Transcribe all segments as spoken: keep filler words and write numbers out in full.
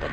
with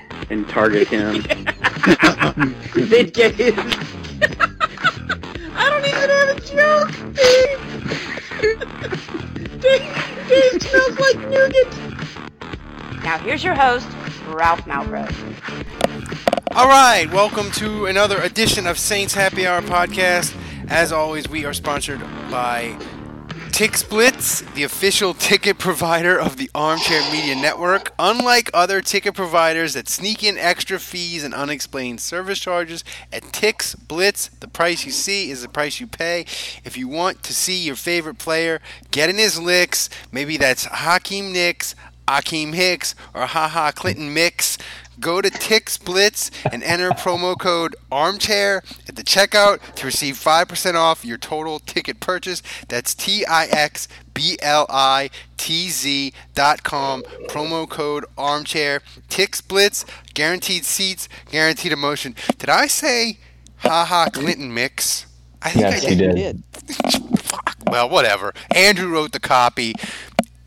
and target him. They'd get his... I don't even have a joke, Dave! Dave, Dave smells like nougat. Now here's your host, Ralph Malbrose. All right, welcome to another edition of Saints Happy Hour Podcast. As always, we are sponsored by Tix Blitz, the official ticket provider of the Armchair Media Network. Unlike other ticket providers that sneak in extra fees and unexplained service charges, at Tix Blitz, the price you see is the price you pay. If you want to see your favorite player getting his licks, maybe that's Hakeem Nicks, Hakeem Hicks, or Ha Ha Clinton-Dix, go to Tix Blitz and enter promo code ARMCHAIR at the checkout to receive five percent off your total ticket purchase. That's T I X B L I T Z dot com, promo code ARMCHAIR. Tix Blitz, guaranteed seats, guaranteed emotion. Did I say Ha Ha Clinton-Dix? I think yes, I did. You did. Well, whatever. Andrew wrote the copy,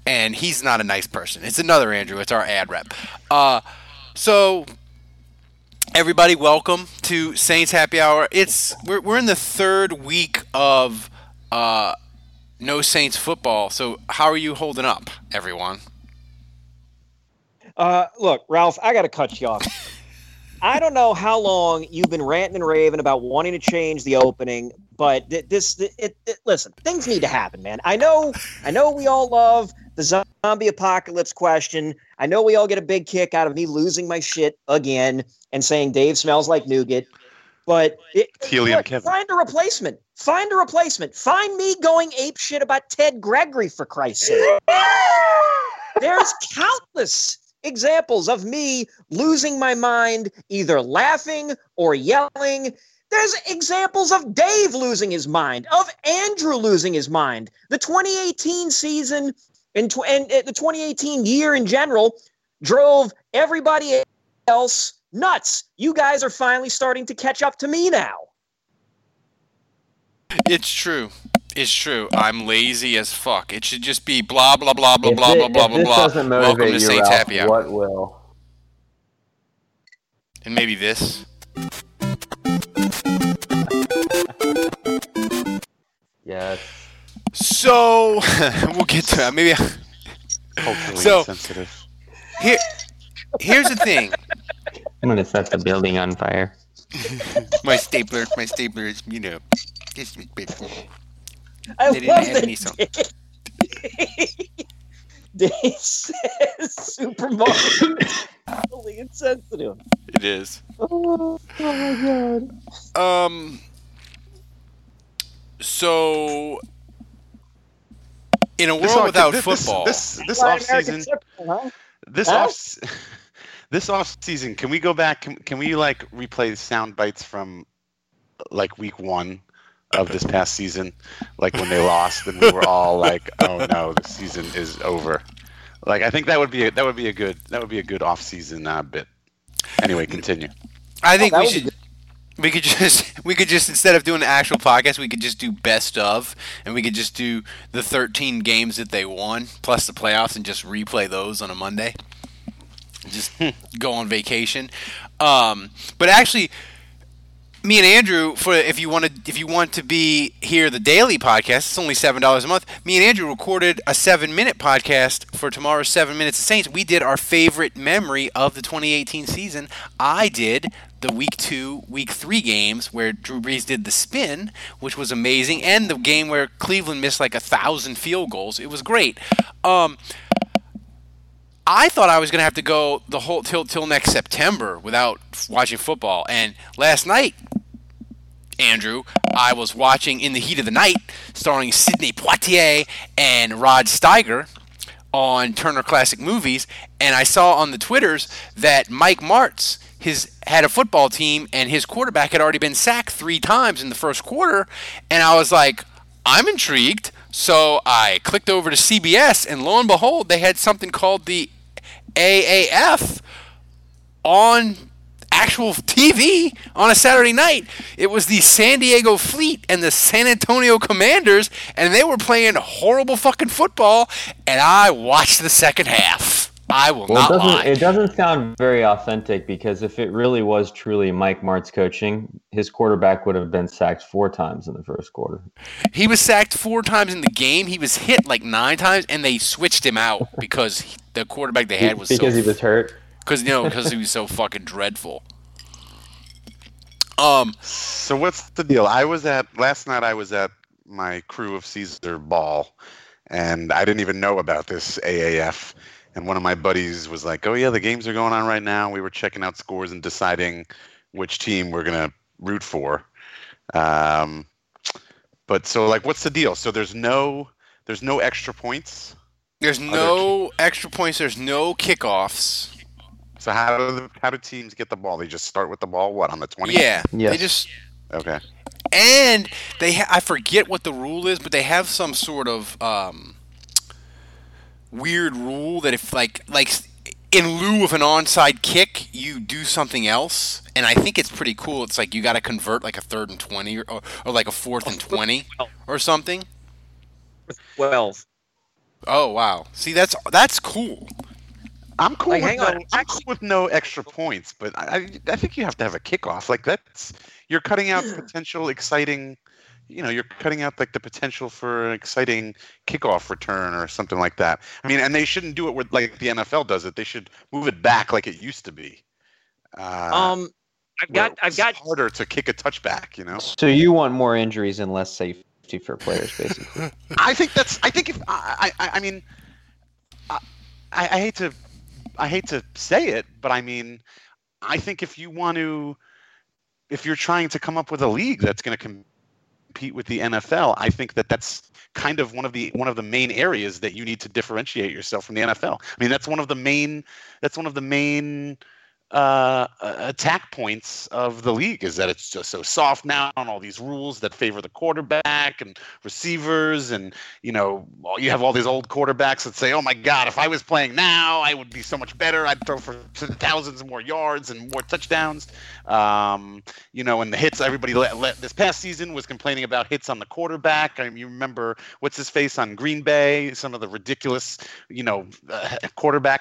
and he's not a nice person. It's another Andrew. It's our ad rep. Uh... So, everybody, welcome to Saints Happy Hour. It's we're we're in the third week of uh, no Saints football. So, how are you holding up, everyone? Uh, look, Ralph, I got to cut you off. I don't know how long you've been ranting and raving about wanting to change the opening, but this, it, it, it, listen, things need to happen, man. I know, I know, we all love the zombie apocalypse question. I know we all get a big kick out of me losing my shit again and saying Dave smells like nougat, but it, look, find a replacement. Find a replacement. Find me going ape shit about Ted Gregory, for Christ's sake. There's countless examples of me losing my mind, either laughing or yelling. There's examples of Dave losing his mind, of Andrew losing his mind. The twenty eighteen season and, tw- and uh, the twenty eighteen year in general drove everybody else nuts. You guys are finally starting to catch up to me now. It's true. It's true. I'm lazy as fuck. It should just be blah, blah, blah, blah, blah, blah, blah, blah, blah. Welcome to Saints Happy Hour. What will? And maybe this. Yes. So, we'll get to that. Maybe I... So, insensitive. Here, here's the thing. I'm going to set the building on fire. my stapler, my stapler is, you know, it's beautiful. I they love that Dave, Dave says Super Mario is totally insensitive. It is. Oh, oh my god. Um. So, in a world all, without this, football, this this, this off season, huh? this huh? off this off season, can we go back? Can, can we like replay the sound bites from like week one of this past season, like when they lost, and we were all like, "Oh no, the season is over." Like, I think that would be a, that would be a good that would be a good off-season uh, bit. Anyway, continue. I think oh, we should we could just we could just instead of doing the actual podcast, we could just do best of, and we could just do the thirteen games that they won plus the playoffs, and just replay those on a Monday. Just go on vacation, um, but actually. me and Andrew, for if you want to, if you want to be here, the daily podcast, it's only seven dollars a month. Me and Andrew recorded a seven-minute podcast for tomorrow's Seven Minutes of Saints. We did our favorite memory of the twenty eighteen season. I did the week two, week three games where Drew Brees did the spin, which was amazing, and the game where Cleveland missed like a thousand field goals. It was great. Um, I thought I was going to have to go the whole till till next September without f- watching football. And last night, Andrew, I was watching In the Heat of the Night, starring Sidney Poitier and Rod Steiger on Turner Classic Movies. And I saw on the Twitters that Mike Martz his had a football team, and his quarterback had already been sacked three times in the first quarter. And I was like, I'm intrigued. So I clicked over to C B S, and lo and behold, they had something called the A A F on actual T V on a Saturday night. It was the San Diego Fleet and the San Antonio Commanders, and they were playing horrible fucking football, and I watched the second half. I will well, not it lie. It doesn't sound very authentic, because if it really was truly Mike Martz coaching, his quarterback would have been sacked four times in the first quarter. He was sacked four times in the game. He was hit like nine times, and they switched him out because the quarterback they had was because so, he was hurt. Because you know, because he was so fucking dreadful. Um. So what's the deal? I was at last night. I was at my Crew of Caesar ball, and I didn't even know about this A A F. And one of my buddies was like, oh, yeah, the games are going on right now. We were checking out scores and deciding which team we're going to root for. Um, but so, like, what's the deal? So there's no there's no extra points? There's no extra points. There's no kickoffs. So how do, how do teams get the ball? They just start with the ball, what, on the twenty? Yeah. Yes. They just – okay. And they ha- I forget what the rule is, but they have some sort of um, – weird rule that if like like in lieu of an onside kick you do something else, and I think it's pretty cool. It's like you got to convert like a third and twenty or, or, or like a fourth and twenty or something. Twelve. Oh wow! See, that's that's cool. I'm cool, like, with, hang no, on. I'm cool with no extra points, but I I think you have to have a kickoff. Like that's you're cutting out potential exciting. You know, you're cutting out like the potential for an exciting kickoff return or something like that. I mean, and they shouldn't do it with like the N F L does it. They should move it back like it used to be. Uh, um, I've got, I've got harder to kick a touchback. You know, so you want more injuries and less safety for players, basically. I think that's. I think if I, I, I mean, I, I hate to, I hate to say it, but I mean, I think if you want to, if you're trying to come up with a league that's going to compete with the N F L, I think that that's kind of one of the one of the main areas that you need to differentiate yourself from the N F L. I mean, that's one of the main that's one of the main uh, attack points of the league, is that it's just so soft now on all these rules that favor the quarterback and receivers, and you know, you have all these old quarterbacks that say, "Oh my God, if I was playing now, I would be so much better. I'd throw for thousands more yards and more touchdowns." Um, you know, and the hits everybody let, let this past season was complaining about hits on the quarterback. I mean, you remember what's his face on Green Bay? Some of the ridiculous, you know, uh, quarterback.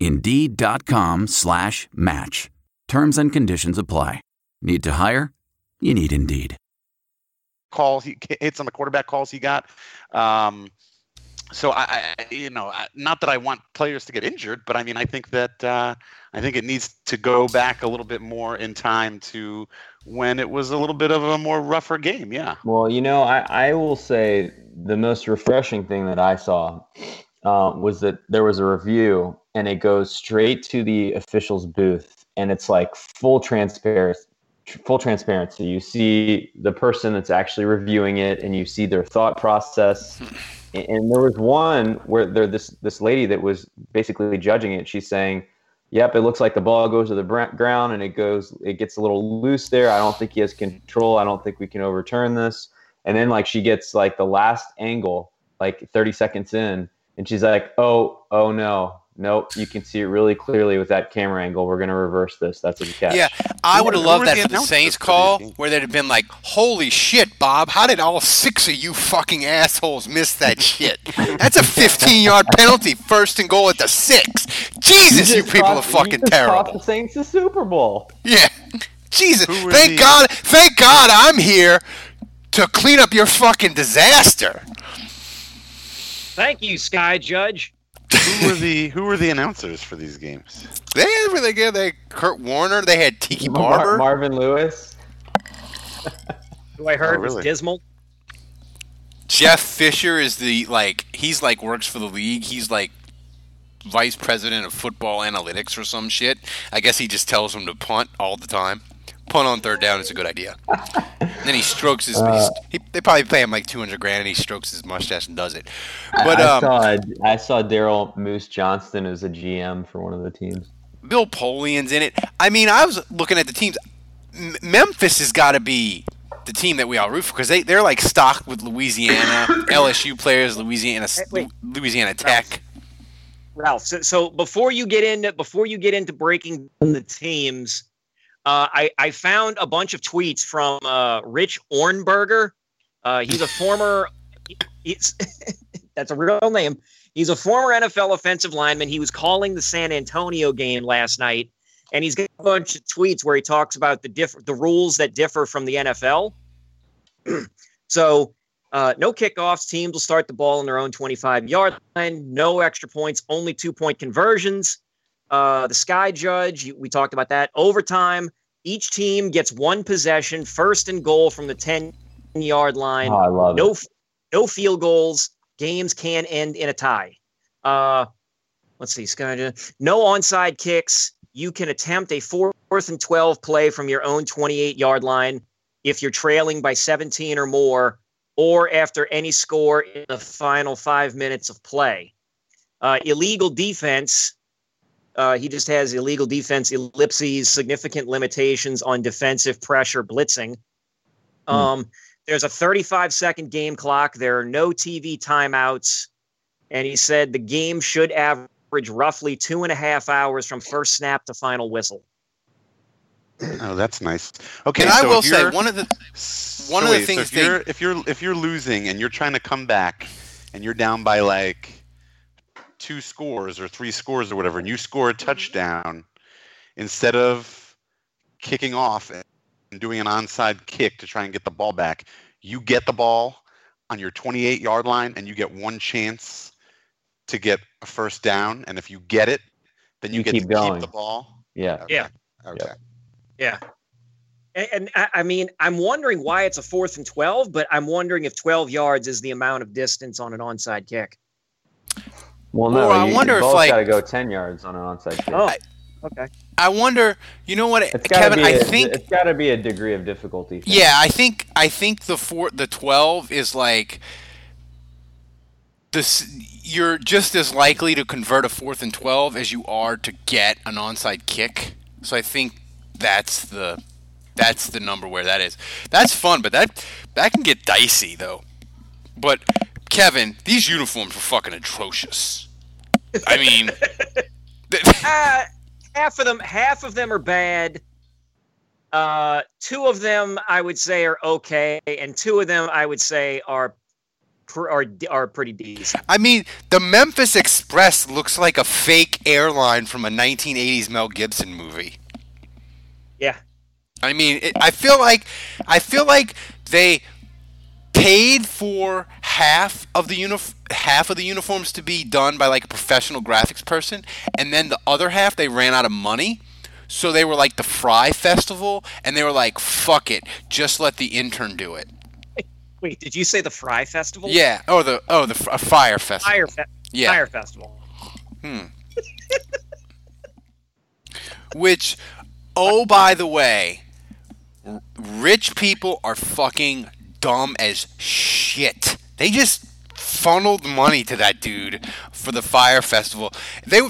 Indeed.com slash match. Terms and conditions apply. Need to hire? You need Indeed. calls, he hits on the quarterback calls he got. Um, so I, I you know, I, not that I want players to get injured, but I mean, I think that uh, I think it needs to go back a little bit more in time to when it was a little bit of a more rougher game. Yeah. Well, you know, I, I will say the most refreshing thing that I saw uh, was that there was a review and it goes straight to the official's booth and it's like full transparency. Full transparency. You see the person that's actually reviewing it, and you see their thought process. And, and there was one where there this this lady that was basically judging it. She's saying, "Yep, it looks like the ball goes to the ground, and it goes, it gets a little loose there. I don't think he has control. I don't think we can overturn this." And then like she gets like the last angle, like thirty seconds in, and she's like, "Oh, oh no." Nope, you can see it really clearly with that camera angle. We're going to reverse this. That's a catch. Yeah, I would have loved that for the Saints call where they'd have been like, holy shit, Bob, how did all six of you fucking assholes miss that shit? That's a fifteen-yard penalty, first and goal at the six. Jesus, you, you people cost, are fucking you terrible. You just cost the Saints the Super Bowl. Yeah, Jesus. Thank these? God, Thank God I'm here to clean up your fucking disaster. Thank you, Sky Judge. who were the Who were the announcers for these games? They were they good. They had Kurt Warner. They had Tiki Barber. Mar- Marvin Lewis. Who I heard oh, really? was dismal. Jeff Fisher is the like he's like works for the league. He's like vice president of football analytics or some shit. I guess he just tells him to punt all the time. Punt on third down is a good idea. And then he strokes his. Uh, he, they probably pay him like two hundred grand, and he strokes his mustache and does it. But I, I um, saw I saw Daryl Moose Johnston as a G M for one of the teams. Bill Polian's in it. I mean, I was looking at the teams. M- Memphis has got to be the team that we all root for because they they're like stocked with Louisiana L S U players, Louisiana wait, wait. Louisiana Tech. Ralph, so, so before you get into before you get into breaking the teams. Uh, I, I found a bunch of tweets from uh, Rich Ornberger. Uh, he's a former he's, that's a real name. He's a former N F L offensive lineman. He was calling the San Antonio game last night, and he's got a bunch of tweets where he talks about the diff- the rules that differ from the N F L. So uh, no kickoffs. Teams will start the ball on their own twenty-five-yard line. No extra points, only two-point conversions. Uh, the Sky Judge, we talked about that. Overtime, each team gets one possession, first and goal from the ten-yard line. Oh, I love no, it. No field goals. Games can end in a tie. Uh, let's see, Sky Judge. No onside kicks. You can attempt a fourth and twelve play from your own twenty-eight-yard line if you're trailing by seventeen or more, or after any score in the final five minutes of play. Uh, illegal defense. Uh, he just has illegal defense, ellipses, significant limitations on defensive pressure blitzing. Um, mm. There's a thirty-five second game clock. There are no T V timeouts. And he said the game should average roughly two and a half hours from first snap to final whistle. Oh, that's nice. Okay, and so I will say one of the one so of the wait, things so if, they, you're, if you're if you're losing and you're trying to come back and you're down by like two scores or three scores or whatever, and you score a touchdown, instead of kicking off and doing an onside kick to try and get the ball back, you get the ball on your twenty-eight-yard line, and you get one chance to get a first down, and if you get it, then you, you get keep to going. keep the ball. Yeah. Okay. Yeah. Okay. Yeah. And, and I, I mean, I'm wondering why it's a fourth and twelve, but I'm wondering if twelve yards is the amount of distance on an onside kick. Well, no, or you, I wonder you both if like got to go ten yards on an onside kick. Oh, I, okay. I wonder. You know what, it's Kevin? I a, think it's got to be a degree of difficulty. Thing. Yeah, I think I think the four, the twelve is like this. You're just as likely to convert a fourth and twelve as you are to get an onside kick. So I think that's the that's the number where that is. That's fun, but that that can get dicey though. But Kevin, these uniforms were fucking atrocious. I mean, uh, half of them, half of them are bad. Uh, two of them, I would say, are okay, and two of them, I would say, are are are pretty decent. I mean, the Memphis Express looks like a fake airline from a nineteen eighties Mel Gibson movie. Yeah. I mean, it, I feel like I feel like they paid for half of the unif- half of the uniforms to be done by like a professional graphics person, and then the other half they ran out of money. So they were like the Fry Festival, and they were like, fuck it, just let the intern do it. Wait, did you say the Fry Festival? Yeah, oh, the oh the uh, Fire Festival. Fire, fe- yeah. Fire Festival. Hmm. Which, oh, by the way, rich people are fucking dumb as shit. They just funneled money to that dude for the Fire Festival. They...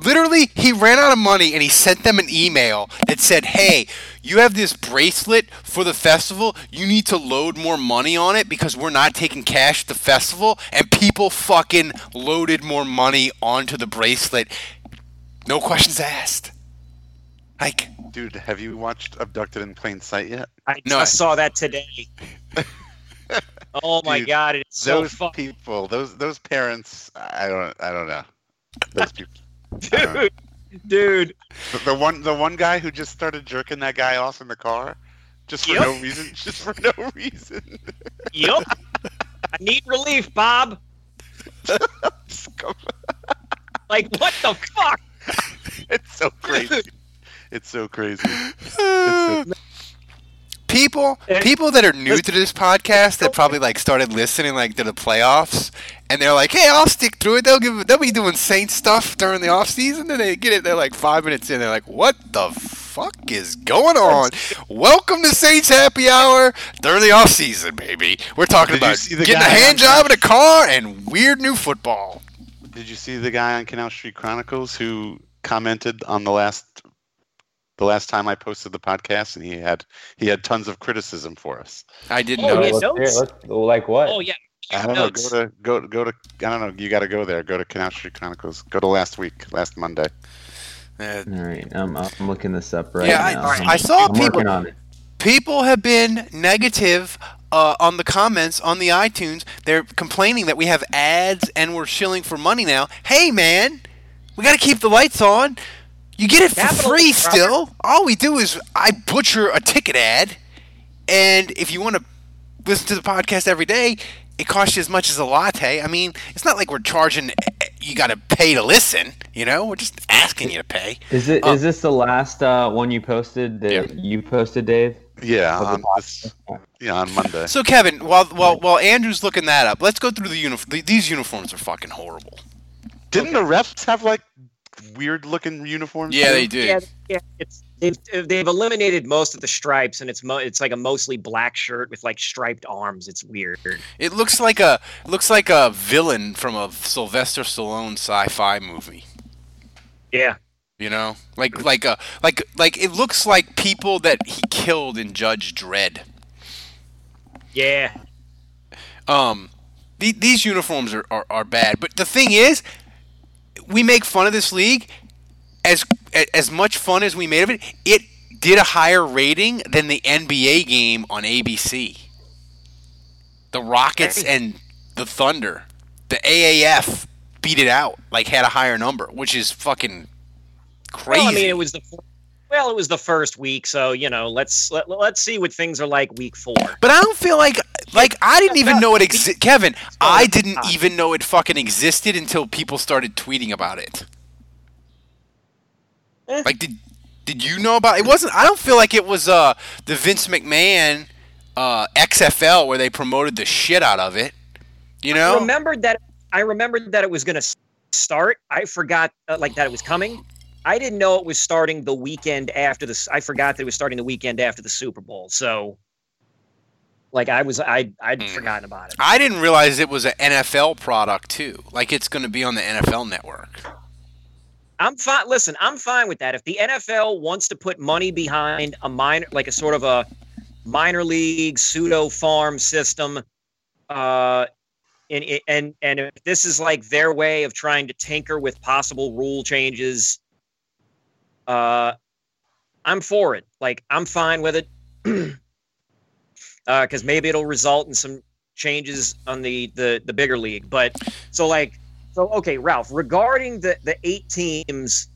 Literally, he ran out of money, and he sent them an email that said, hey, you have this bracelet for the festival. You need to load more money on it because we're not taking cash at the festival. And people fucking loaded more money onto the bracelet. No questions asked. Like, dude, have you watched Abducted in Plain Sight yet? I no, I saw that today. Oh, my dude, God. It's so fun. Those people, those, those parents, I don't, I don't know. Those people. Dude, dude. The, the one, the one guy who just started jerking that guy off in the car, just for yep. no reason, just for no reason. Yep. I need relief, Bob. Like, what the fuck? It's so crazy. It's so crazy. It's so... People, people that are new to this podcast that probably like started listening like to the playoffs. And they're like, hey, I'll stick through it. They'll give. They'll be doing Saints stuff during the off season. Then they get it. They're like five minutes in. They're like, what the fuck is going on? Welcome to Saints Happy Hour during the off season, baby. We're talking Did about the getting a hand job in a car and weird new football. Did you see the guy on Canal Street Chronicles who commented on the last the last time I posted the podcast, and he had he had tons of criticism for us. I didn't oh, know. Let's let's, let's, like what? Oh yeah. I don't notes. know. Go to go go to. I don't know. You got to go there. Go to Canal Street Chronicles. Go to last week, last Monday. Uh, all right, I'm, I'm looking this up right yeah, now. Yeah, I, I saw I'm people. On it. People have been negative uh, on the comments on the iTunes. They're complaining that we have ads and we're shilling for money now. Hey, man, we got to keep the lights on. You get it for Capital free Robert. Still. All we do is I butcher a ticket ad, and if you want to listen to the podcast every day. It costs you as much as a latte. I mean, it's not like we're charging. You got to pay to listen. You know, we're just asking you to pay. Is it? Um, is this the last uh, one you posted? That yeah. you posted, Dave? Yeah, on this, yeah, on Monday. So, Kevin, while while while Andrew's looking that up, let's go through the uniform. These uniforms are fucking horrible. Didn't okay. the refs have like weird-looking uniforms? Yeah, too? they do. Yeah, yeah. It's they've, they've eliminated most of the stripes, and it's mo- it's like a mostly black shirt with like striped arms. It's weird. It looks like a looks like a villain from a Sylvester Stallone sci-fi movie. Yeah, you know, like like a like like it looks like people that he killed in Judge Dredd. Yeah. Um, the, these uniforms are, are are bad, but the thing is. We make fun of this league. As as much fun as we made of it, it did a higher rating than the N B A game on A B C. The Rockets and the Thunder. The A A F beat it out, like had a higher number, which is fucking crazy. Well, I mean, it was the well, it was the first week, so you know, let's let, let's see what things are like week four. But I don't feel like like I didn't even know it existed, Kevin. I didn't even know it fucking existed until people started tweeting about it. Eh. Like, did did you know about it? Wasn't I don't feel like it was uh the Vince McMahon uh, X F L where they promoted the shit out of it. You know, I remembered that I remembered that it was gonna start. I forgot uh, like that it was coming. I didn't know it was starting the weekend after the. I forgot that it was starting the weekend after the Super Bowl. So, like, I was, I, I'd mm. forgotten about it. I didn't realize it was an N F L product too. Like, it's going to be on the N F L Network. I'm fine. Listen, I'm fine with that. If the N F L wants to put money behind a minor, like a sort of a minor league pseudo farm system, uh, and and and if this is like their way of trying to tinker with possible rule changes. Uh, I'm for it. Like, I'm fine with it. uh, cause maybe it'll result in some changes on the, the, the bigger league. But so like, so, okay, Ralph, regarding the, the eight teams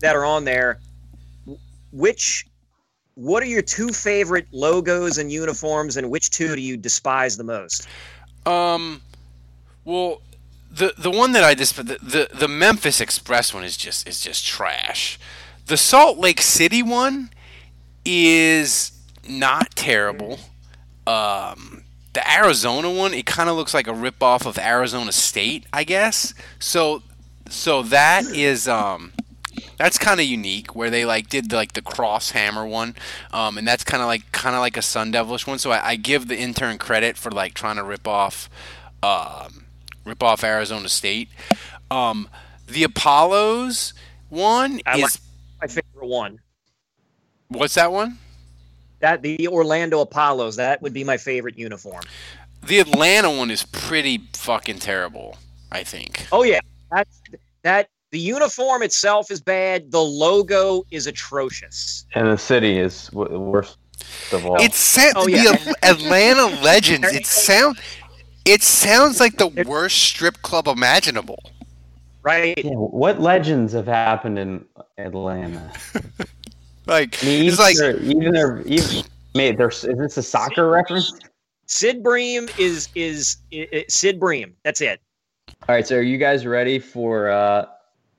that are on there, which what are your two favorite logos and uniforms, and which two do you despise the most? Um, well, the the one that I desp- the, the the Memphis Express one is just is just trash. The Salt Lake City one is not terrible. Um, the Arizona one, it kind of looks like a ripoff of Arizona State, I guess. So, so that is um, that's kind of unique where they like did the, like the cross hammer one, um, and that's kind of like kind of like a Sun Devilish one. So I, I give the intern credit for like trying to rip off, um, rip off Arizona State. Um, the Apollos one I is like my favorite one. What's that one? That the Orlando Apollos, that would be my favorite uniform. The Atlanta one is pretty fucking terrible, I think. Oh yeah, that's that. The uniform itself is bad. The logo is atrocious. And the city is w- worst of all. It's sa- oh, yeah. the Atlanta Legends. It sound it sounds like the worst strip club imaginable. Right. Yeah, what legends have happened in Atlanta? Like, I mean, it's like their, even their, even, mate, their, is this a soccer Sid, reference? Sid Bream is, is is, is Sid Bream. That's it. All right, so are you guys ready for uh,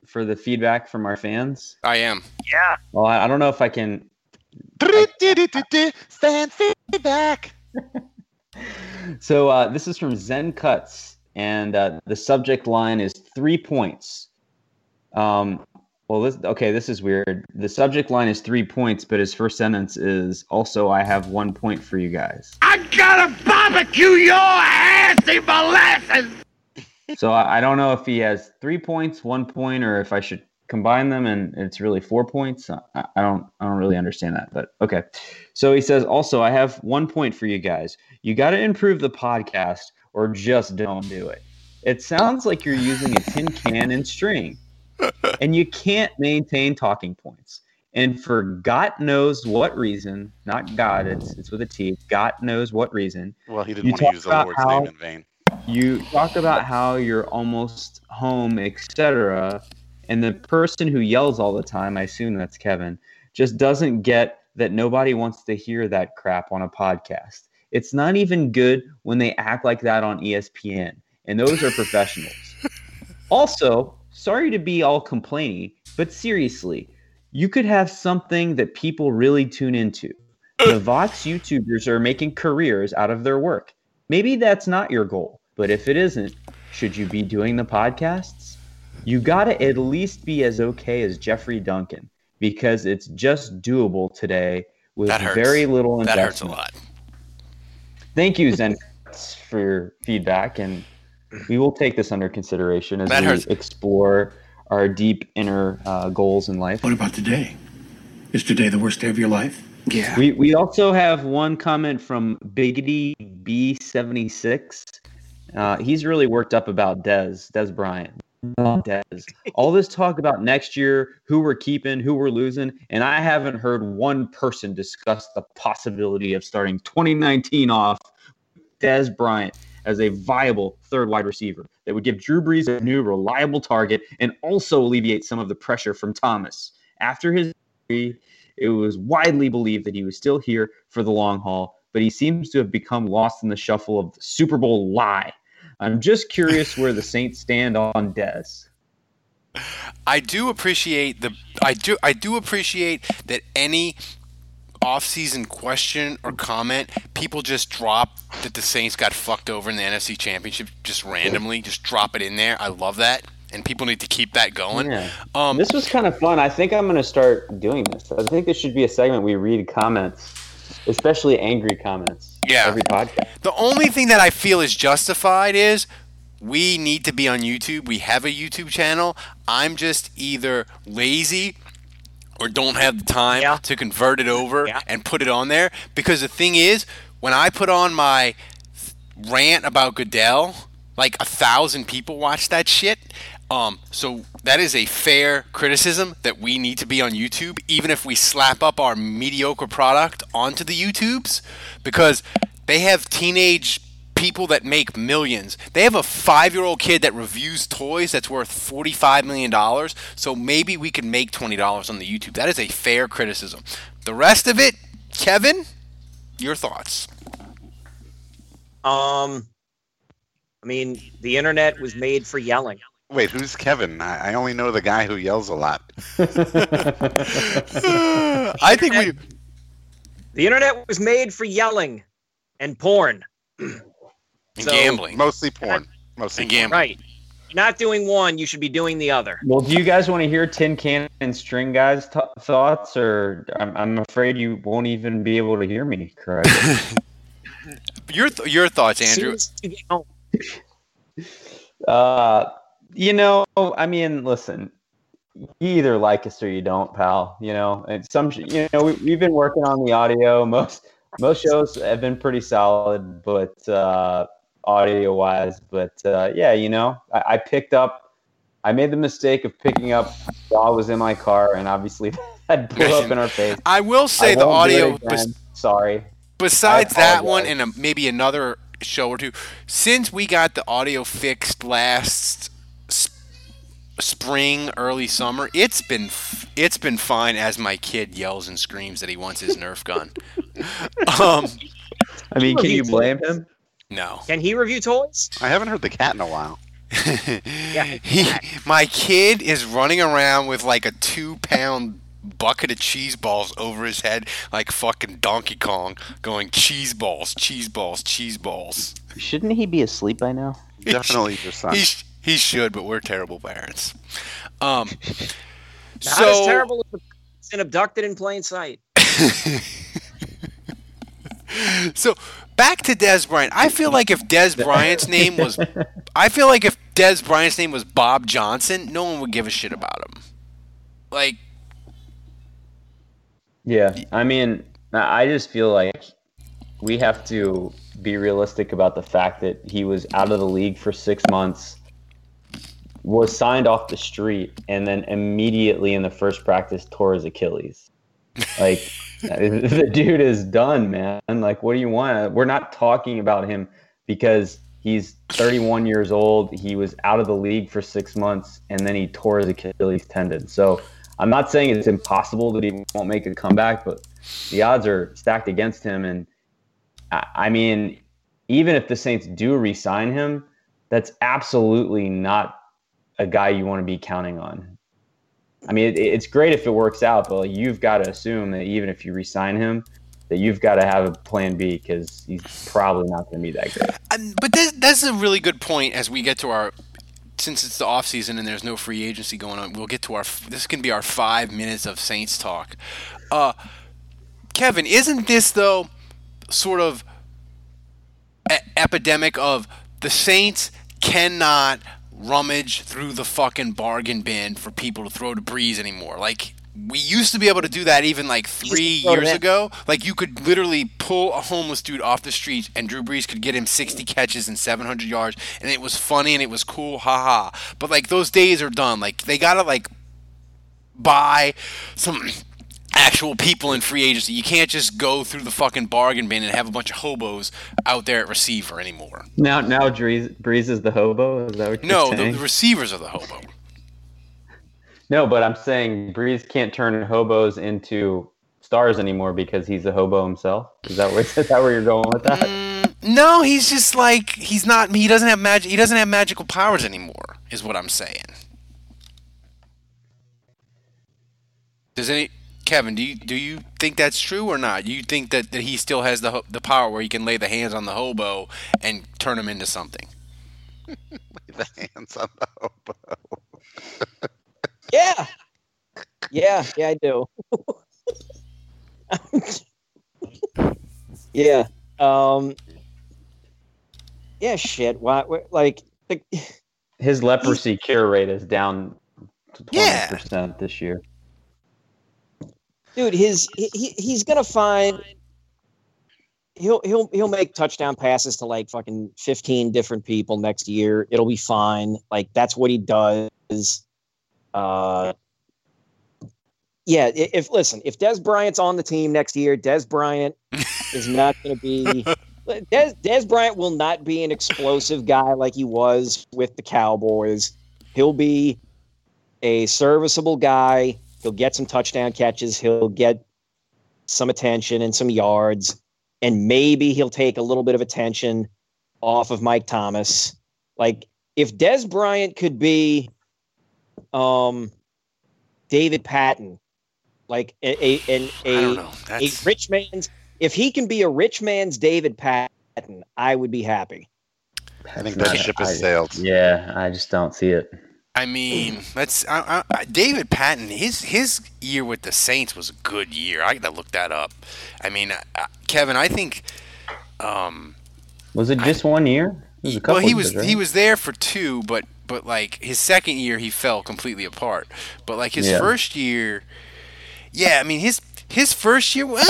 for the feedback from our fans? I am. Yeah. Well, I, I don't know if I can. Fan feedback. So uh, this is from Zen Cuts, and uh, the subject line is three points. Um. Well, this, okay, this is weird. The subject line is three points, but his first sentence is, also, I have one point for you guys. I gotta barbecue your assy molasses! So I, I don't know if he has three points, one point, or if I should combine them, and it's really four points. I, I don't I don't really understand that, but okay. So he says, also, I have one point for you guys. You gotta improve the podcast, or just don't do it. It sounds like you're using a tin can and string. And you can't maintain talking points. And for God knows what reason, not God, it's it's with a T, God knows what reason. Well, he didn't want to use the Lord's name in vain. You talk about how you're almost home, et cetera. And the person who yells all the time, I assume that's Kevin, just doesn't get that nobody wants to hear that crap on a podcast. It's not even good when they act like that on E S P N. And those are professionals. Also, sorry to be all complainy, but seriously, you could have something that people really tune into. The Vox YouTubers are making careers out of their work. Maybe that's not your goal, but if it isn't, should you be doing the podcasts? You gotta at least be as okay as Jeffrey Duncan, because it's just doable today with very little investment. That hurts a lot. Thank you, Zen, for your feedback, and we will take this under consideration as that we hurts. explore our deep inner uh, goals in life. What about today? Is today the worst day of your life? Yeah. We we also have one comment from Biggity B seventy-six. Uh, he's really worked up about Dez, Dez Bryant. Dez. All this talk about next year, who we're keeping, who we're losing, and I haven't heard one person discuss the possibility of starting twenty nineteen off Dez Bryant as a viable third wide receiver that would give Drew Brees a new reliable target and also alleviate some of the pressure from Thomas. After his injury, it was widely believed that he was still here for the long haul, but he seems to have become lost in the shuffle of the Super Bowl lie. I'm just curious where the Saints stand on Dez. I do appreciate the I do I do appreciate that any off-season question or comment, people just drop that the Saints got fucked over in the N F C Championship just randomly. Just drop it in there. I love that, and people need to keep that going. Yeah. Um, this was kind of fun. I think I'm going to start doing this. I think this should be a segment we read comments, especially angry comments. Yeah, every podcast. The only thing that I feel is justified is we need to be on YouTube. We have a YouTube channel. I'm just either lazy or don't have the time yeah. to convert it over yeah. and put it on there. Because the thing is, when I put on my rant about Goodell, like a thousand people watch that shit. Um, so that is a fair criticism that we need to be on YouTube, even if we slap up our mediocre product onto the YouTubes, because they have teenage people that make millions. They have a five-year-old kid that reviews toys that's worth forty-five million dollars, so maybe we can make twenty dollars on the YouTube. That is a fair criticism. The rest of it, Kevin, your thoughts? Um, I mean, the internet was made for yelling. Wait, who's Kevin? I, I only know the guy who yells a lot. I think we... The internet was made for yelling and porn. And so, gambling. Mostly porn. Mostly and gambling. Right. You're not doing one, you should be doing the other. Well, do you guys want to hear Tin Can and String Guy's t- thoughts? Or I'm, I'm afraid you won't even be able to hear me correctly. Your th- your thoughts, Andrew. uh, you know, I mean, listen, you either like us or you don't, pal. You know, and some, you know, we, we've been working on the audio. Most most shows have been pretty solid, but uh, audio wise. But uh, yeah, you know, I, I picked up. I made the mistake of picking up. Dog was in my car, and obviously that blew up in our face. I will say I the audio. Was Sorry. Besides that one and a, maybe another show or two, since we got the audio fixed last sp- spring, early summer, it's been f- it's been fine. As my kid yells and screams that he wants his Nerf gun. um, I mean, can you blame him? No. Can he review toys? I haven't heard the cat in a while. Yeah, he, my kid is running around with like a two-pound bucket of cheese balls over his head like fucking Donkey Kong, going cheese balls, cheese balls, cheese balls. Shouldn't he be asleep by now? Definitely your son. He, he should, but we're terrible parents. Um, Not so, as terrible as the person abducted in plain sight. So back to Dez Bryant. I feel like if Dez Bryant's name was, I feel like if Dez Bryant's name was Bob Johnson, no one would give a shit about him. Like. Yeah, I mean, I just feel like we have to be realistic about the fact that he was out of the league for six months, was signed off the street, and then immediately in the first practice tore his Achilles. Like, the dude is done, man. Like, what do you want? We're not talking about him because he's thirty-one years old. He was out of the league for six months, and then he tore his Achilles tendon. So I'm not saying it's impossible that he won't make a comeback, but the odds are stacked against him. And, I mean, even if the Saints do re-sign him, that's absolutely not a guy you want to be counting on. I mean, it, it's great if it works out, but you've got to assume that even if you re-sign him, that you've got to have a plan B because he's probably not going to be that great. Um, but this, that's a really good point as we get to our – since it's the off season and there's no free agency going on, we'll get to our. This can be our five minutes of Saints talk. Uh, Kevin, isn't this though sort of a- epidemic of the Saints cannot rummage through the fucking bargain bin for people to throw to Brees anymore? Like we used to be able to do that even like three years ago. Like you could literally pull a homeless dude off the streets and Drew Brees could get him sixty catches and seven hundred yards and it was funny and it was cool, haha. But like those days are done. Like they gotta like buy some actual people in free agency. You can't just go through the fucking bargain bin and have a bunch of hobos out there at receiver anymore. Now, now Drees, Brees is the hobo. Is that what you're no, saying? No, the, the receivers are the hobo. No, but I'm saying Brees can't turn hobos into stars anymore because he's a hobo himself. Is that where, is that where you're going with that? Mm, no, he's just like he's not. He doesn't have magic. He doesn't have magical powers anymore. Is what I'm saying. Does any Kevin? Do you do you think that's true or not? Do you think that, that he still has the the power where he can lay the hands on the hobo and turn him into something? Lay the hands on the hobo. Yeah, yeah, yeah, I do. yeah, um, yeah, shit. Why? Like the, his leprosy cure rate is down to twenty yeah. percent this year. Dude, his he he's gonna find he'll he'll he'll make touchdown passes to like fucking fifteen different people next year. It'll be fine. Like that's what he does. Uh, yeah, if listen, if Dez Bryant's on the team next year, Dez Bryant is not going to be Dez, Dez Bryant will not be an explosive guy like he was with the Cowboys. He'll be a serviceable guy. He'll get some touchdown catches. He'll get some attention and some yards, and maybe he'll take a little bit of attention off of Mike Thomas. Like, if Dez Bryant could be um, David Patten, like a a a, a, a rich man's, if he can be a rich man's David Patten, I would be happy. I think that ship has sailed. Yeah, I just don't see it. I mean, that's I, I, David Patten. His his year with the Saints was a good year. I gotta look that up. I mean, uh, Kevin, I think. Um, was it just I, one year? It was a couple well, he was years, right? He was there for two, but but like his second year, he fell completely apart. But like his yeah. first year, yeah, I mean his his first year, well,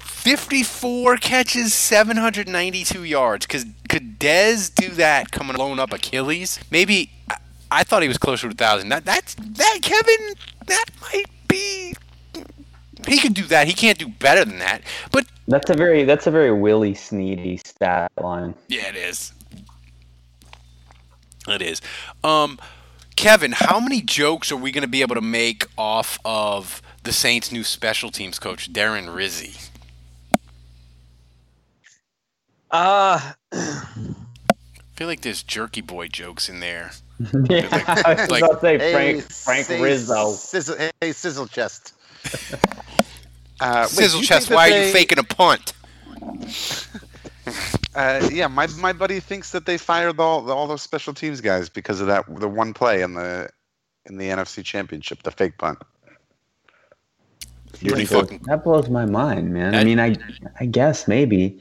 fifty-four catches, seven hundred ninety-two yards. Cause could Dez do that coming blown up Achilles? Maybe. I thought he was closer to one thousand. That, that's, that, Kevin, that might be... He could do that. He can't do better than that. But That's a very that's a very Willie Sneedy stat line. Yeah, it is. It is. Um, Kevin, how many jokes are we going to be able to make off of the Saints' new special teams coach, Darren Rizzi? Uh... I feel like there's jerky boy jokes in there. Yeah, like, I was like, about to say Frank, hey, Frank hey, Rizzo. Sizzle, hey, Sizzle Chest. uh, sizzle wait, Chest, why they... are you faking a punt? uh, yeah, my my buddy thinks that they fired all all those special teams guys because of that the one play in the in the N F C Championship, the fake punt. Dude, fucking... That blows my mind, man. That... I mean, I I guess maybe.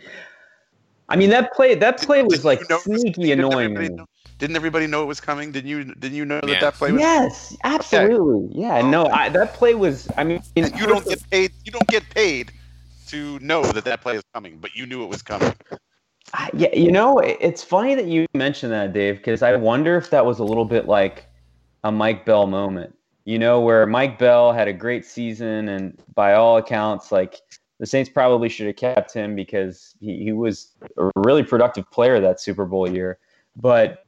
I mean that play. That play was like sneaky annoying. Everybody know, didn't everybody know it was coming? Didn't you? Didn't you know yeah. that that play was? Yes, absolutely. Okay. Yeah, oh, no, I, that play was. I mean, you don't get paid. You don't get paid to know that that play is coming, but you knew it was coming. I, yeah, you know, it, it's funny that you mentioned that, Dave, because I wonder if that was a little bit like a Mike Bell moment. You know, where Mike Bell had a great season, and by all accounts, like. The Saints probably should have kept him because he, he was a really productive player that Super Bowl year. But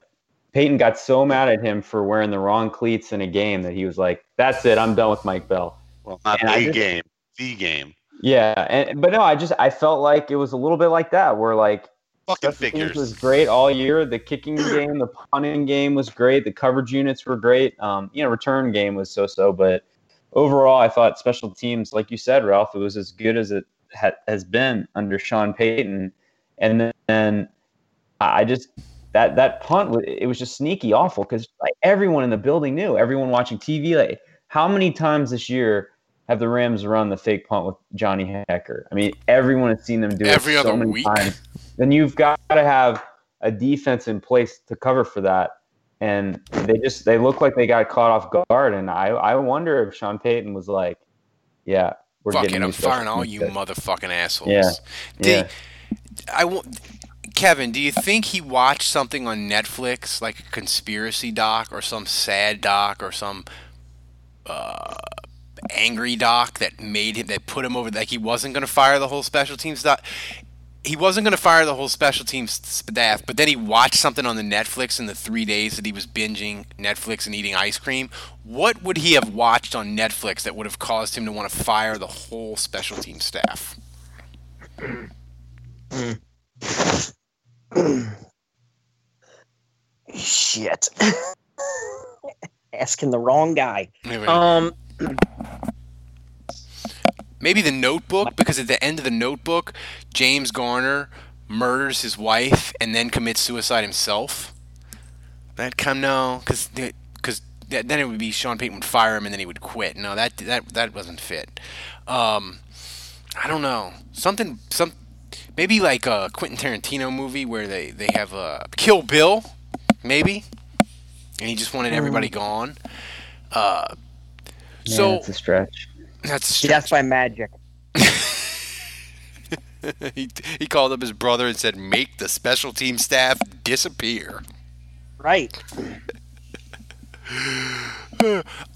Peyton got so mad at him for wearing the wrong cleats in a game that he was like, that's it, I'm done with Mike Bell. Well, not and the just, game, the game. Yeah, and but no, I just I felt like it was a little bit like that where like fucking figures was great all year. The kicking game, the punting game was great. The coverage units were great. Um, you know, return game was so-so, but overall, I thought special teams, like you said, Ralph, it was as good as it ha- has been under Sean Payton. And then and I just that that punt, it was just sneaky awful because like, everyone in the building knew, everyone watching T V. Like, how many times this year have the Rams run the fake punt with Johnny Hecker? I mean, everyone has seen them do Every it so other many week. Times. Then you've got to have a defense in place to cover for that. And they just they look like they got caught off guard, and I, I wonder if Sean Payton was like, "Yeah, we're fucking getting I'm firing all you motherfucking assholes." Yeah, do, yeah. I will, Kevin, do you think he watched something on Netflix, like a conspiracy doc or some sad doc or some uh, angry doc that made him that put him over? Like he wasn't going to fire the whole special teams doc. He wasn't going to fire the whole special teams staff, but then he watched something on the Netflix in the three days that he was binging Netflix and eating ice cream. What would he have watched on Netflix that would have caused him to want to fire the whole special team staff? Shit. Asking the wrong guy. Anyway. Um... Maybe The Notebook, because at the end of The Notebook, James Garner murders his wife and then commits suicide himself. That come no, because because then it would be Sean Payton would fire him and then he would quit. No, that that that wasn't fit. Um, I don't know something some maybe like a Quentin Tarantino movie where they they have a Kill Bill maybe, and he just wanted everybody gone. Uh, yeah, so that's a stretch. That's, That's my magic. he, he called up his brother and said, make the special team staff disappear. Right.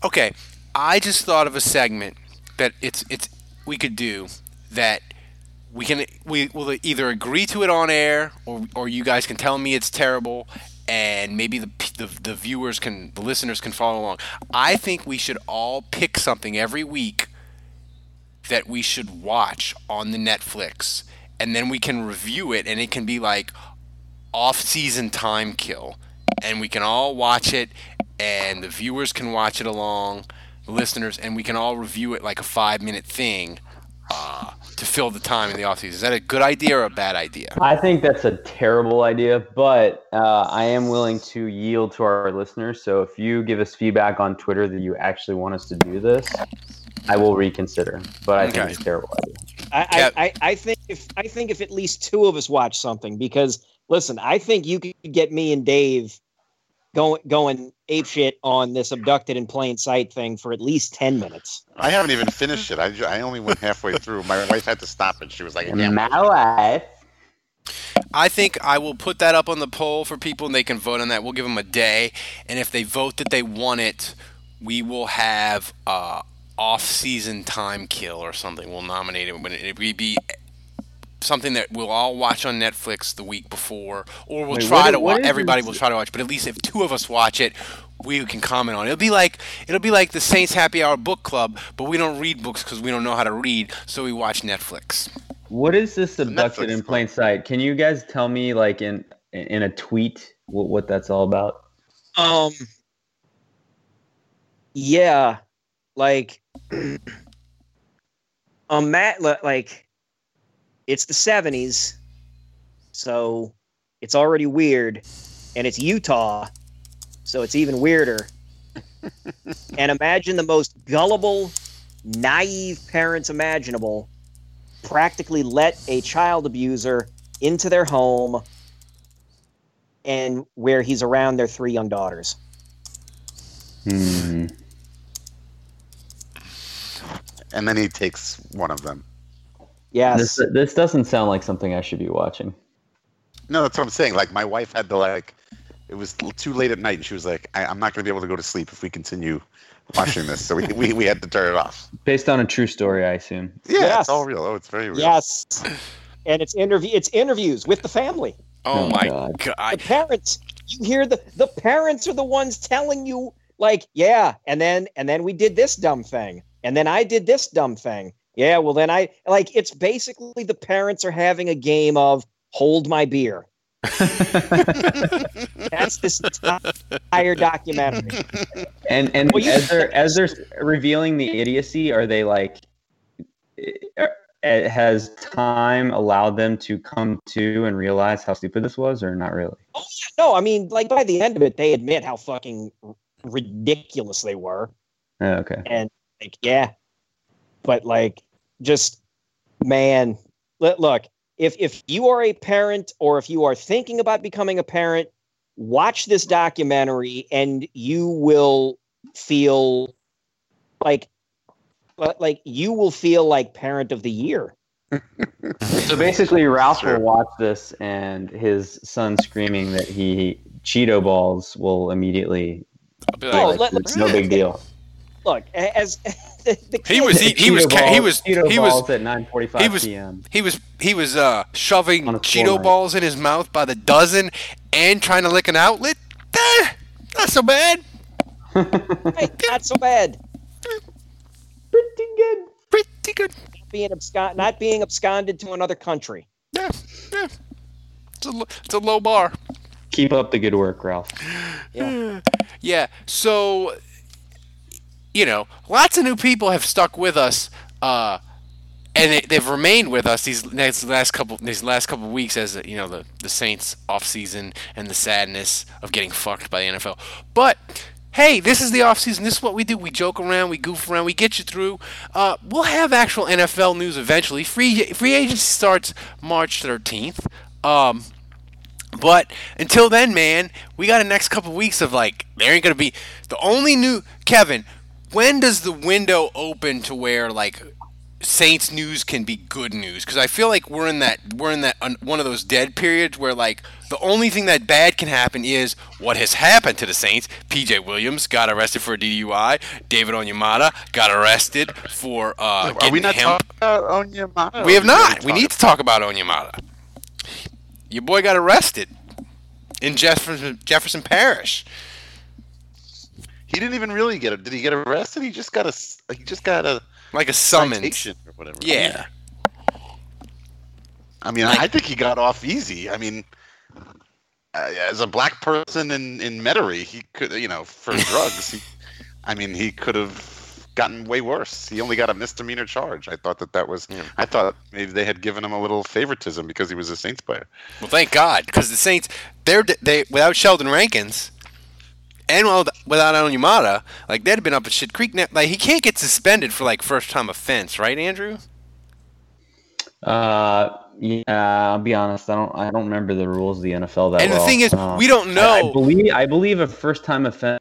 Okay. I just thought of a segment that it's it's we could do that we can we will either agree to it on air or or you guys can tell me it's terrible and maybe the The, the viewers can, the listeners can follow along. I think we should all pick something every week that we should watch on the Netflix, and then we can review it, and it can be like off-season time kill, and we can all watch it, and the viewers can watch it along, the listeners, and we can all review it like a five-minute thing uh, to fill the time in the off-season. Is that a good idea or a bad idea? I think that's a terrible idea, but uh, I am willing to yield to our listeners, so if you give us feedback on Twitter that you actually want us to do this, I will reconsider, but I okay. think it's a terrible idea. I, I, I think if I think if at least two of us watch something, because listen, I think you could get me and Dave going going apeshit on this abducted in plain sight thing for at least ten minutes. I haven't even finished it. I, I only went halfway through. My wife had to stop it. She was like, yeah, "My wife." I think I will put that up on the poll for people, and they can vote on that. We'll give them a day, and if they vote that they want it, we will have. Uh, off-season time kill or something. We'll nominate it, but it would be something that we'll all watch on Netflix the week before, or we'll Wait, try what, to watch. Everybody will try to watch, but at least if two of us watch it, we can comment on it. It'll be like it'll be like the Saints Happy Hour book club, but we don't read books because we don't know how to read, so we watch Netflix. What is this abducted in plain sight? Can you guys tell me, like in in a tweet, what, what that's all about? Um. Yeah. Like, um, Matt, like, it's the seventies, so it's already weird, and it's Utah, so it's even weirder. And imagine the most gullible, naive parents imaginable practically let a child abuser into their home, and where he's around their three young daughters. Hmm. And then he takes one of them. Yeah, this, this doesn't sound like something I should be watching. No, that's what I'm saying. Like, my wife had to, like, it was too late at night, and she was like, I, I'm not going to be able to go to sleep if we continue watching this. So we, we, we had to turn it off. Based on a true story, I assume. Yeah, yes. It's all real. Oh, it's very real. Yes. And it's interview. It's interviews with the family. Oh, oh my God. God. The parents. You hear the, the parents are the ones telling you, like, yeah, and then and then we did this dumb thing. And then I did this dumb thing. Yeah, well, then I like it's basically the parents are having a game of hold my beer. That's this entire documentary. And and well, you, as they're as they're revealing the idiocy, are they like? Has time allowed them to come to and realize how stupid this was, or not really? Oh yeah, no, I mean, like by the end of it, they admit how fucking ridiculous they were. Oh, okay. And. Like, yeah, but like, just man, let, look, if if you are a parent or if you are thinking about becoming a parent, watch this documentary and you will feel like, like you will feel like parent of the year. So basically, Ralph will watch this and his son screaming that he Cheeto balls will immediately. Like, oh, let, it's no big deal. Look, as the, the he was he, he was balls, he was he was at nine forty-five he was, p m. He was he was uh, shoving Cheeto balls in his mouth by the dozen and trying to lick an outlet. Eh, not so bad. Hey, not so bad. Pretty good. Pretty good. Not being abscond, not being absconded to another country. Yeah, yeah. It's a it's a low bar. Keep up the good work, Ralph. Yeah. Yeah. So. You know, lots of new people have stuck with us, uh, and they, they've remained with us these next, last couple these last couple weeks as you know the, the Saints off season and the sadness of getting fucked by the N F L. But hey, this is the off season. This is what we do. We joke around, we goof around, we get you through. Uh, we'll have actual N F L news eventually. Free free agency starts March thirteenth. Um, But until then, man, we got the next couple weeks of like there ain't gonna be the only new Kevin. When does the window open to where like Saints news can be good news? Because I feel like we're in that we're in that un, one of those dead periods where like the only thing that bad can happen is what has happened to the Saints. P J Williams got arrested for a D U I. David Onyemata got arrested for uh, getting Are we not hemp. talking about Onyemata? We have not. We, we need to talk about Onyemata. Your boy got arrested in Jefferson, Jefferson Parish. He didn't even really get it. Did he get arrested? He just got a. He just got a. Like a summons. Or whatever. Yeah. yeah. I mean, like, I think he got off easy. I mean, uh, as a black person in, in Metairie, he could, you know, for drugs, he, I mean, he could have gotten way worse. He only got a misdemeanor charge. I thought that that was, yeah. I thought maybe they had given him a little favoritism because he was a Saints player. Well, thank God, because the Saints, they're they without Sheldon Rankins, and without Onyemata, like, they'd have been up at shit creek. Now, like, he can't get suspended for, like, first-time offense, right, Andrew? Uh, yeah, I'll be honest. I don't I don't remember the rules of the N F L that well. And the well. thing is, uh, we don't know. I, I believe I believe a first-time offense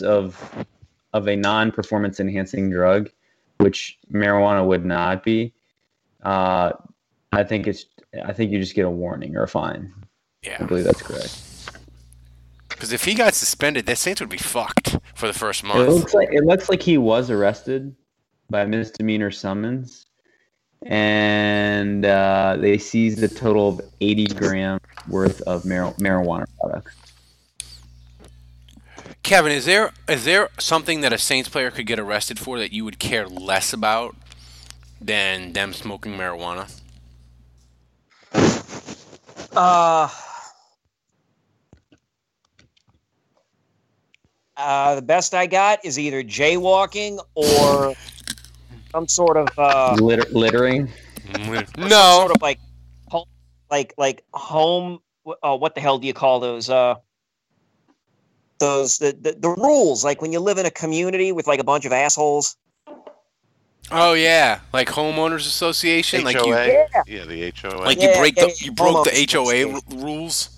of, of a non-performance-enhancing drug, which marijuana would not be, uh, I think it's I think you just get a warning or a fine. Yeah. I believe that's correct. Because if he got suspended, the Saints would be fucked for the first month. It looks like it looks like he was arrested by misdemeanor summons, and uh, they seized a total of eighty grams worth of mar- marijuana products. Kevin, is there is there something that a Saints player could get arrested for that you would care less about than them smoking marijuana? Uh. Uh, the best I got is either jaywalking or some sort of uh, Litter- littering. No, sort of like, like, like home. Uh, what the hell do you call those? Uh, those the, the the rules, like when you live in a community with like a bunch of assholes. Oh yeah, like homeowners association, H O A. Like you, yeah. yeah, the H O A. Like yeah, you break yeah, the yeah, you broke the H O A rules.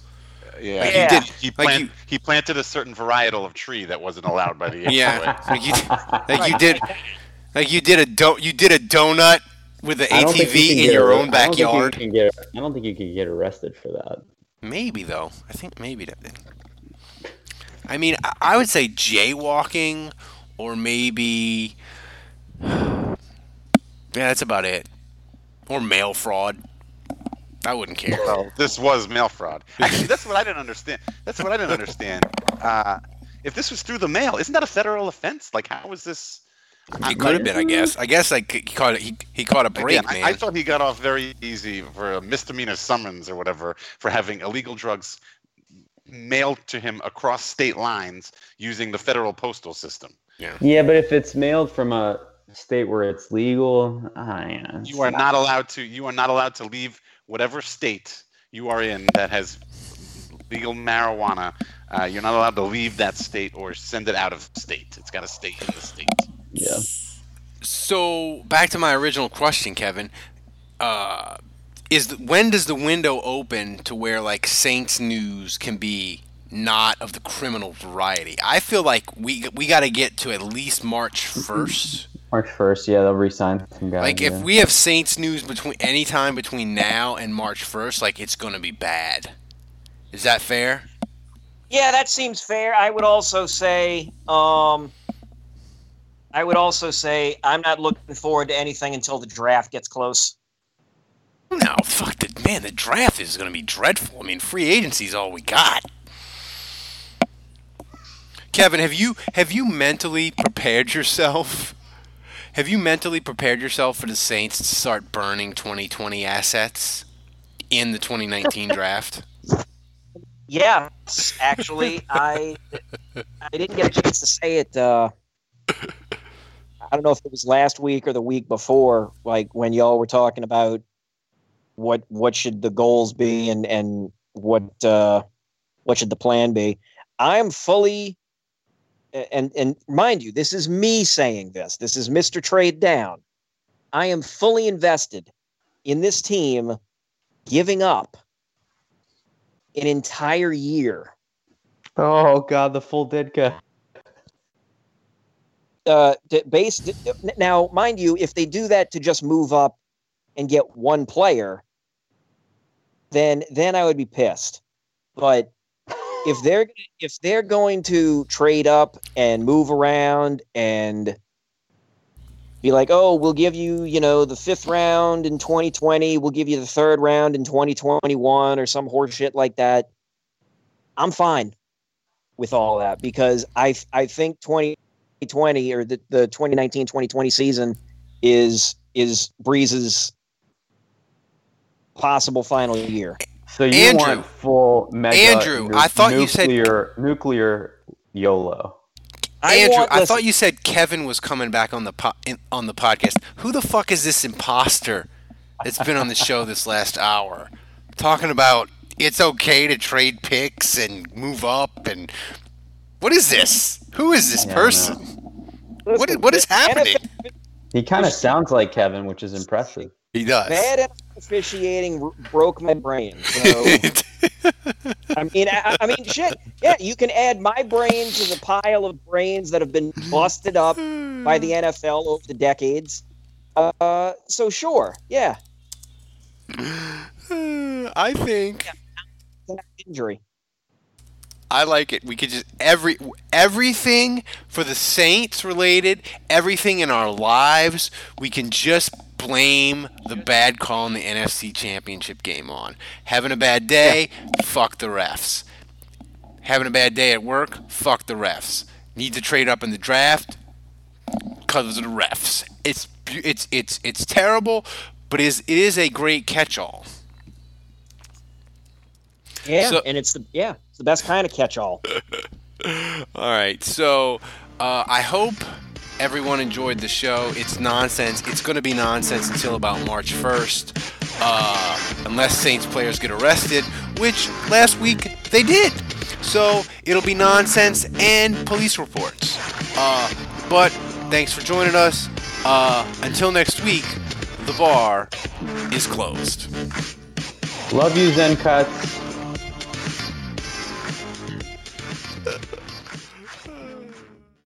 Yeah, like yeah. He, did. He, plant, like you, he planted a certain varietal of tree that wasn't allowed by the F O A. Yeah, like you, like you did, like you did a do, you did a donut with an A T V in your ar- own backyard. I don't, you get, I don't think you can get arrested for that. Maybe though, I think maybe that. I mean, I, I would say jaywalking, or maybe, yeah, that's about it. Or mail fraud. I wouldn't care. Well, this was mail fraud. Actually, that's what I didn't understand. That's what I didn't understand. Uh, if this was through the mail, isn't that a federal offense? Like, how was this? It could have been, I guess. I guess like he caught he, he caught a break. Again, man. I, I thought he got off very easy for a misdemeanor summons or whatever for having illegal drugs mailed to him across state lines using the federal postal system. Yeah. Yeah, but if it's mailed from a state where it's legal, ah, yeah, it's you are not allowed to. You are not allowed to leave. Whatever state you are in that has legal marijuana, uh, you're not allowed to leave that state or send it out of state. It's got to stay in the state. Yeah. So back to my original question, Kevin, uh, is the, when does the window open to where like Saints news can be not of the criminal variety? I feel like we we got to get to at least March first. March first, yeah, they'll re-sign some guys. Like, if yeah. we have Saints news between any time between now and March first, like, it's going to be bad. Is that fair? Yeah, that seems fair. I would also say, um, I would also say I'm not looking forward to anything until the draft gets close. No, fuck, the, man, the draft is going to be dreadful. I mean, free agency is all we got. Kevin, have you have you mentally prepared yourself? Have you mentally prepared yourself for the Saints to start burning twenty twenty assets in the twenty nineteen draft? Yes, actually, I I didn't get a chance to say it. Uh, I don't know if it was last week or the week before, like when y'all were talking about what what should the goals be and and what uh, what should the plan be. I'm fully. And and mind you, this is me saying this. This is Mister Trade Down. I am fully invested in this team giving up an entire year. Oh, God, the full Ditka. Uh, base, now, mind you, if they do that to just move up and get one player, then then I would be pissed. But... If they're if they're going to trade up and move around and be like, oh, we'll give you, you know, the fifth round in twenty twenty, we'll give you the third round in twenty twenty-one or some horseshit like that, I'm fine with all that because I I think twenty twenty or the, the twenty nineteen twenty twenty season is is Brees's possible final year. So you Andrew, want full mega Andrew, nu- I thought nuclear, you said nuclear YOLO. Andrew, I, I thought you said Kevin was coming back on the po- in, on the podcast. Who the fuck is this imposter that's been on the show this last hour? Talking about it's okay to trade picks and move up and what is this? Who is this person? Listen, what is, what is happening? N F L, he kind of sounds like Kevin, which is impressive. He does. Bad officiating broke my brain. So, I mean, I, I mean, shit. Yeah, you can add my brain to the pile of brains that have been busted up by the N F L over the decades. Uh, so sure, yeah. I think injury. I like it. We could just every everything for the Saints related, everything in our lives, we can just blame the bad call in the N F C Championship game on. Having a bad day, yeah. Fuck the refs. Having a bad day at work, fuck the refs. Need to trade up in the draft because of the refs. It's it's it's it's terrible, but it is it is a great catch-all. Yeah, so, and it's the yeah, it's the best kind of catch-all. All right, so uh, I hope everyone enjoyed the show. It's nonsense. It's going to be nonsense until about March first, uh, unless Saints players get arrested, which last week they did. So it'll be nonsense and police reports. Uh, but thanks for joining us. Uh, until next week, the bar is closed. Love you, Zen Cuts.